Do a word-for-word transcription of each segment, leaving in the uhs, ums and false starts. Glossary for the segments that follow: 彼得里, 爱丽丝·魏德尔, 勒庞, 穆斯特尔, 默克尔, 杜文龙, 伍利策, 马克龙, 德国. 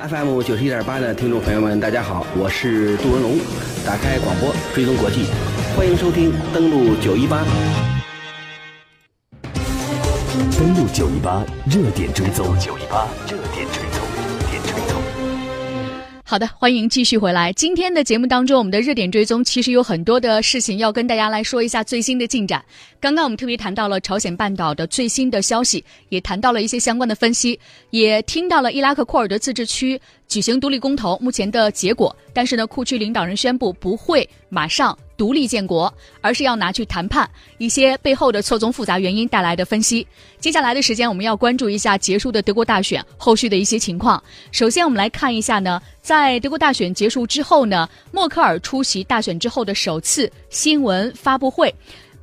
F M 九十一点八的听众朋友们，大家好，我是杜文龙，打开广播追踪国际，欢迎收听登录九一八，登录九一八热点追踪，九一八热点追踪，热点追踪。好的，欢迎继续回来。今天的节目当中，我们的热点追踪其实有很多的事情要跟大家来说一下最新的进展。刚刚我们特别谈到了朝鲜半岛的最新的消息，也谈到了一些相关的分析，也听到了伊拉克库尔德自治区举行独立公投目前的结果，但是呢，库区领导人宣布不会马上独立建国，而是要拿去谈判，一些背后的错综复杂原因带来的分析。接下来的时间，我们要关注一下结束的德国大选后续的一些情况。首先，我们来看一下呢，在德国大选结束之后呢，默克尔出席大选之后的首次新闻发布会，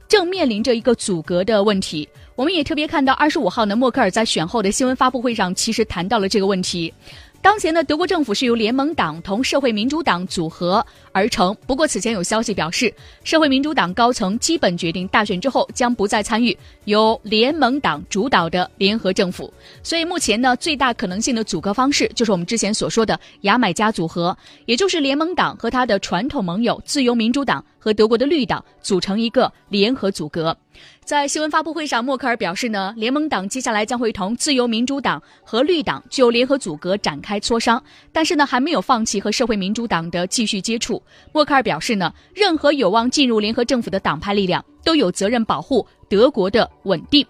正面临着一个阻隔的问题。我们也特别看到二十五号呢，默克尔在选后的新闻发布会上其实谈到了这个问题。当前呢，德国政府是由联盟党同社会民主党组合而成。不过，此前有消息表示，社会民主党高层基本决定大选之后将不再参与由联盟党主导的联合政府。所以，目前呢，最大可能性的组阁方式就是我们之前所说的牙买加组合，也就是联盟党和他的传统盟友自由民主党和德国的绿党组成一个联合组阁。在新闻发布会上，默克尔表示呢，联盟党接下来将会同自由民主党和绿党就联合组阁展开磋商，但是呢，还没有放弃和社会民主党的继续接触。默克尔表示呢，任何有望进入联合政府的党派力量都有责任保护德国的稳定。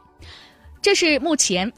这是目前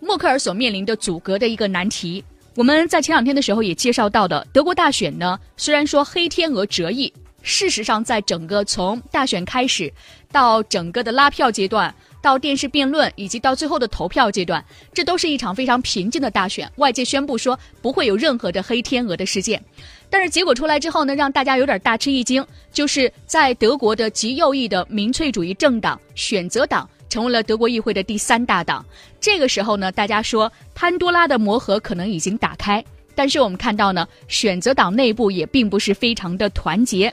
默克尔所面临的组阁的一个难题。我们在前两天的时候也介绍到的，德国大选呢，虽然说黑天鹅折翼，事实上在整个从大选开始到整个的拉票阶段，到电视辩论，以及到最后的投票阶段，这都是一场非常平静的大选。外界宣布说不会有任何的黑天鹅的事件，但是结果出来之后呢，让大家有点大吃一惊，就是在德国的极右翼的民粹主义政党选择党成为了德国议会的第三大党。这个时候呢，大家说潘多拉的魔盒可能已经打开，但是我们看到呢，选择党内部也并不是非常的团结。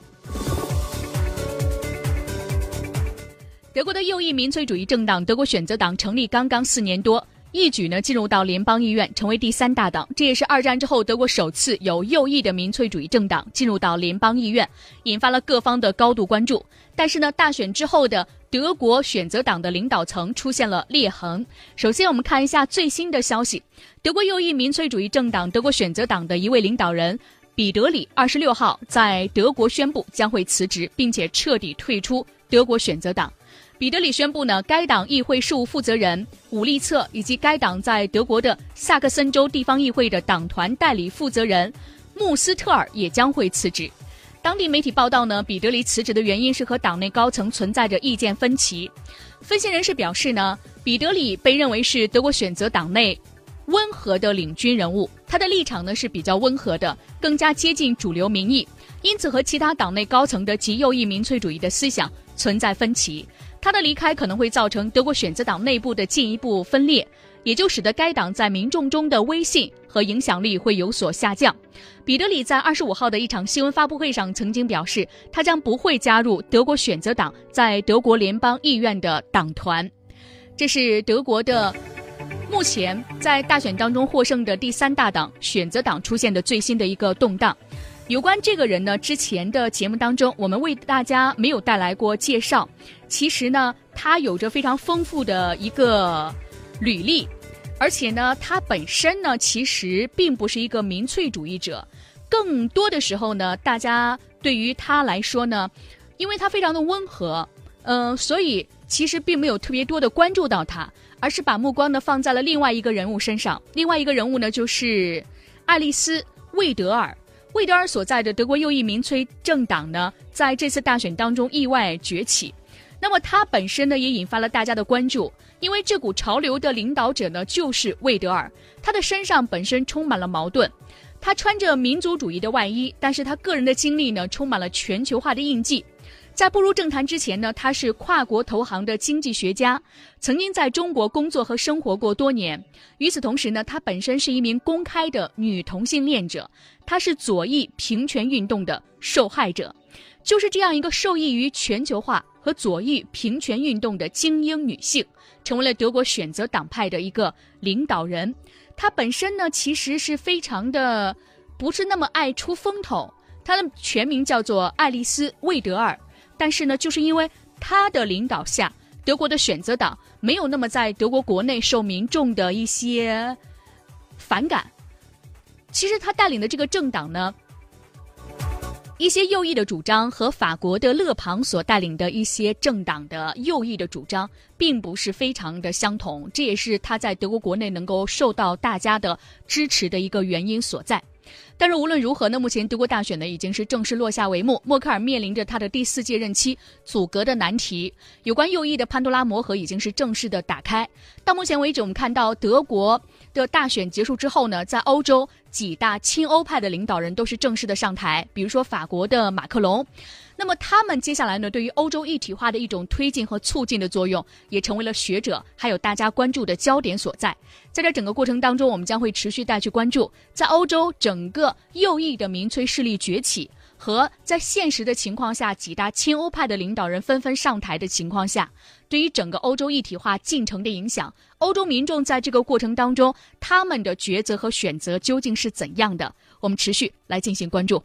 德国的右翼民粹主义政党德国选择党成立刚刚四年多，一举呢进入到联邦议院，成为第三大党。这也是二战之后德国首次有右翼的民粹主义政党进入到联邦议院，引发了各方的高度关注。但是呢，大选之后的德国选择党的领导层出现了裂痕。首先，我们看一下最新的消息，德国右翼民粹主义政党德国选择党的一位领导人彼得里二十六号在德国宣布将会辞职，并且彻底退出德国选择党。彼得里宣布呢，该党议会事务负责人伍利策以及该党在德国的萨克森州地方议会的党团代理负责人穆斯特尔也将会辞职。当地媒体报道呢，彼得里辞职的原因是和党内高层存在着意见分歧。分析人士表示呢，彼得里被认为是德国选择党内温和的领军人物，他的立场呢是比较温和的，更加接近主流民意，因此和其他党内高层的极右翼民粹主义的思想存在分歧。他的离开可能会造成德国选择党内部的进一步分裂，也就使得该党在民众中的威信和影响力会有所下降。彼得里在二十五号的一场新闻发布会上曾经表示，他将不会加入德国选择党在德国联邦议院的党团。这是德国的目前在大选当中获胜的第三大党选择党出现的最新的一个动荡。有关这个人呢，之前的节目当中我们为大家没有带来过介绍。其实呢，他有着非常丰富的一个履历，而且呢，他本身呢其实并不是一个民粹主义者。更多的时候呢，大家对于他来说呢，因为他非常的温和，嗯、呃，所以其实并没有特别多的关注到他，而是把目光呢放在了另外一个人物身上。另外一个人物呢，就是爱丽丝·魏德尔。魏德尔所在的德国右翼民粹政党呢，在这次大选当中意外崛起。那么他本身呢，也引发了大家的关注，因为这股潮流的领导者呢，就是魏德尔。他的身上本身充满了矛盾，他穿着民族主义的外衣，但是他个人的经历呢，充满了全球化的印记。在步入政坛之前呢，他是跨国投行的经济学家，曾经在中国工作和生活过多年。与此同时呢，他本身是一名公开的女同性恋者，他是左翼平权运动的受害者。就是这样一个受益于全球化和左翼平权运动的精英女性，成为了德国选择党派的一个领导人。他本身呢其实是非常的不是那么爱出风头，他的全名叫做爱丽丝·魏德尔，但是呢就是因为他的领导下，德国的选择党没有那么在德国国内受民众的一些反感。其实他带领的这个政党呢，一些右翼的主张和法国的勒庞所带领的一些政党的右翼的主张并不是非常的相同，这也是他在德国国内能够受到大家的支持的一个原因所在。但是无论如何呢，目前德国大选呢已经是正式落下帷幕，默克尔面临着他的第四届任期阻隔的难题，有关右翼的潘多拉魔盒已经是正式的打开。到目前为止，我们看到德国的大选结束之后呢，在欧洲几大亲欧派的领导人都是正式的上台，比如说法国的马克龙。那么他们接下来呢，对于欧洲一体化的一种推进和促进的作用，也成为了学者还有大家关注的焦点所在。在这整个过程当中，我们将会持续带去关注在欧洲整个右翼的民粹势力崛起，和在现实的情况下几大亲欧派的领导人纷纷上台的情况下，对于整个欧洲一体化进程的影响，欧洲民众在这个过程当中他们的抉择和选择究竟是怎样的，我们持续来进行关注。